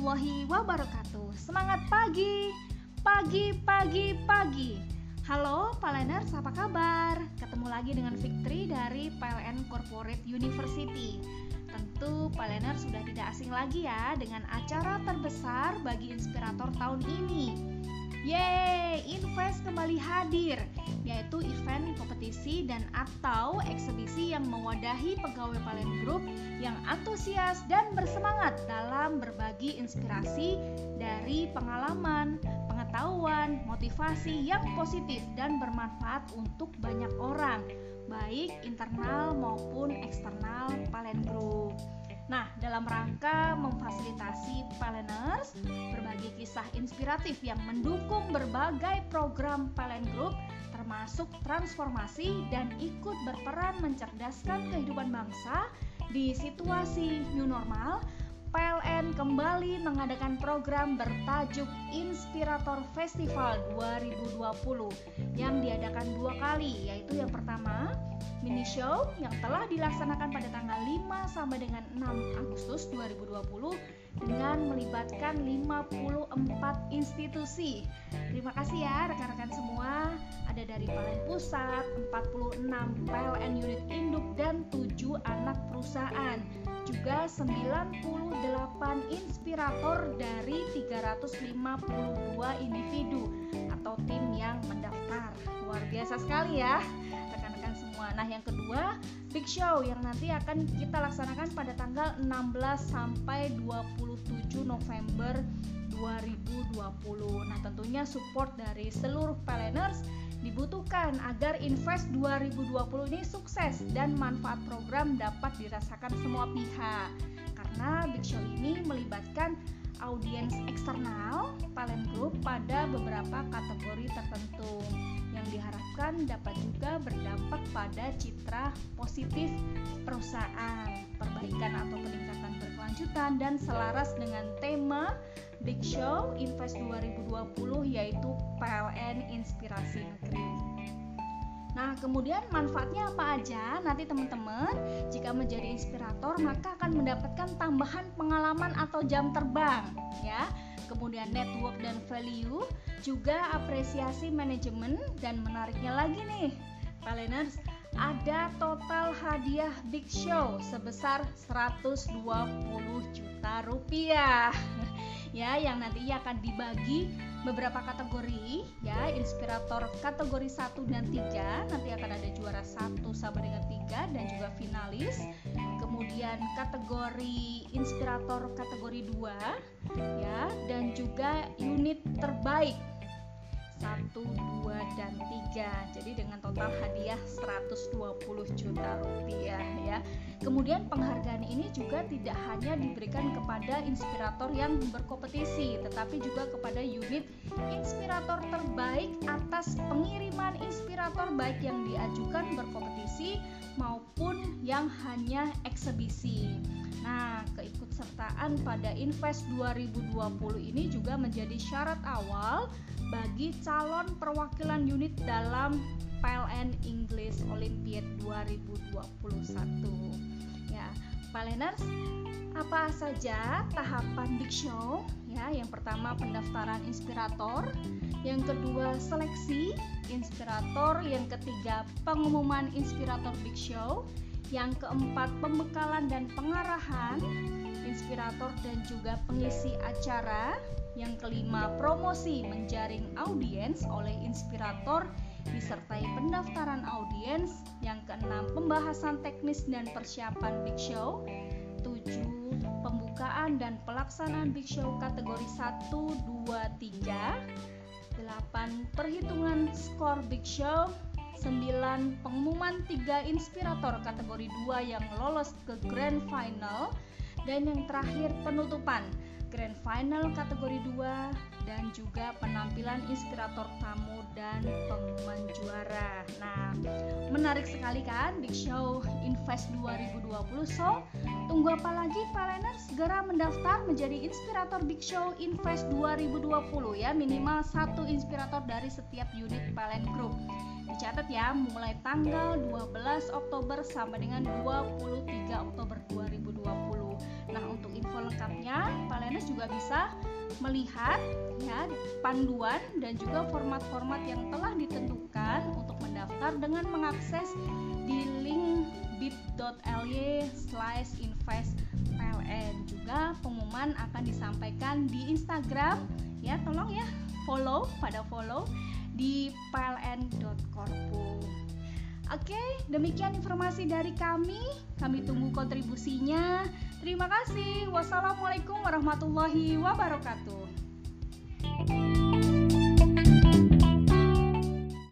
warahmatullahi wabarakatuh. Semangat pagi, pagi, pagi, pagi. Halo PLNers, apa kabar? Ketemu lagi dengan Victory dari PLN Corporate University. Tentu PLNer sudah tidak asing lagi ya dengan acara terbesar bagi inspirator tahun ini. Yeay, Invest kembali hadir, yaitu event kompetisi dan atau eksebisi yang mewadahi pegawai PLN Group yang antusias dan bersemangat dalam berbagi inspirasi dari pengalaman, pengetahuan, motivasi yang positif dan bermanfaat untuk banyak orang, baik internal maupun eksternal PLN Group. Nah, dalam rangka memfasilitasi PLNers, berbagi kisah inspiratif yang mendukung berbagai program PLN Group, termasuk transformasi dan ikut berperan mencerdaskan kehidupan bangsa di situasi new normal, PLN kembali mengadakan program bertajuk Inspirator Festival 2020 yang diadakan dua kali, yaitu yang pertama mini show yang telah dilaksanakan pada tanggal 5 sampai dengan 6 Agustus 2020 dengan melibatkan 54 institusi. Terima kasih ya rekan-rekan semua. Ada dari PLN Pusat, 46 PLN unit induk dan 7 anak perusahaan. Juga 98 inspirator dari 352 individu atau tim yang mendaftar. Luar biasa sekali ya rekan-rekan semua. Nah, yang kedua, Big Show yang nanti akan kita laksanakan pada tanggal 16 sampai 27 November 2020. Nah, tentunya support dari seluruh PLNers dibutuhkan agar Invest 2020 ini sukses dan manfaat program dapat dirasakan semua pihak. Karena Big Show ini melibatkan audiens eksternal PLN Group pada beberapa kategori tertentu yang diharapkan dapat juga berdampak pada citra positif perusahaan, perbaikan atau peningkatan berkelanjutan dan selaras dengan tema Big Show Invest 2020, yaitu PLN Inspirasi Negeri. Nah, kemudian manfaatnya apa aja? Nanti teman-teman, jika menjadi inspirator maka akan mendapatkan tambahan pengalaman atau jam terbang, ya. Kemudian network dan value, juga apresiasi manajemen, dan menariknya lagi nih, PLNers, ada total hadiah Big Show sebesar 120 juta rupiah. Ya, yang nantinya akan dibagi beberapa kategori ya. Inspirator kategori 1 dan 3 nanti akan ada juara 1 sampai dengan 3 dan juga finalis. Kemudian kategori inspirator kategori 2 ya, dan juga unit terbaik 1, 2, dan 3. Jadi dengan total hadiah 120 juta rupiah ya. Kemudian penghargaan ini juga tidak hanya diberikan kepada inspirator yang berkompetisi, tetapi juga kepada unit inspirator terbaik atas pengiriman inspirator baik yang diajukan berkompetisi maupun yang hanya eksebisi. Nah, keikutsertaan pada Invest 2020 ini juga menjadi syarat awal bagi calon perwakilan unit dalam PLN English Olympiad 2021. Ya, PLNers, apa saja tahapan Big Show? Ya, yang pertama pendaftaran inspirator, yang kedua seleksi inspirator, yang ketiga pengumuman inspirator Big Show, yang keempat pembekalan dan pengarahan inspirator dan juga pengisi acara, yang kelima promosi menjaring audiens oleh inspirator disertai pendaftaran audiens, yang keenam pembahasan teknis dan persiapan Big Show, 7 pembukaan dan pelaksanaan Big Show kategori 1, 2, 3, 8 perhitungan skor Big Show, 9 pengumuman 3 inspirator kategori 2 yang lolos ke grand final, dan yang terakhir penutupan grand final kategori 2 dan juga penampilan inspirator tamu dan pengumuman juara. Nah, menarik sekali kan Big Show Invest 2020. So, tunggu apa lagi PLNers? Segera mendaftar menjadi inspirator Big Show Invest 2020 ya, minimal 1 inspirator dari setiap unit PLN Group. Dicatat ya, mulai tanggal 12 Oktober sampai dengan 23 Oktober 2020. Nah, untuk info lengkapnya, Pak Lenis juga bisa melihat ya panduan dan juga format-format yang telah ditentukan untuk mendaftar dengan mengakses di link bit.ly/investPLN. Juga pengumuman akan disampaikan di Instagram ya, tolong ya follow, pada follow di PLN.corp. Oke, demikian informasi dari kami. Kami tunggu kontribusinya. Terima kasih. Wassalamualaikum warahmatullahi wabarakatuh.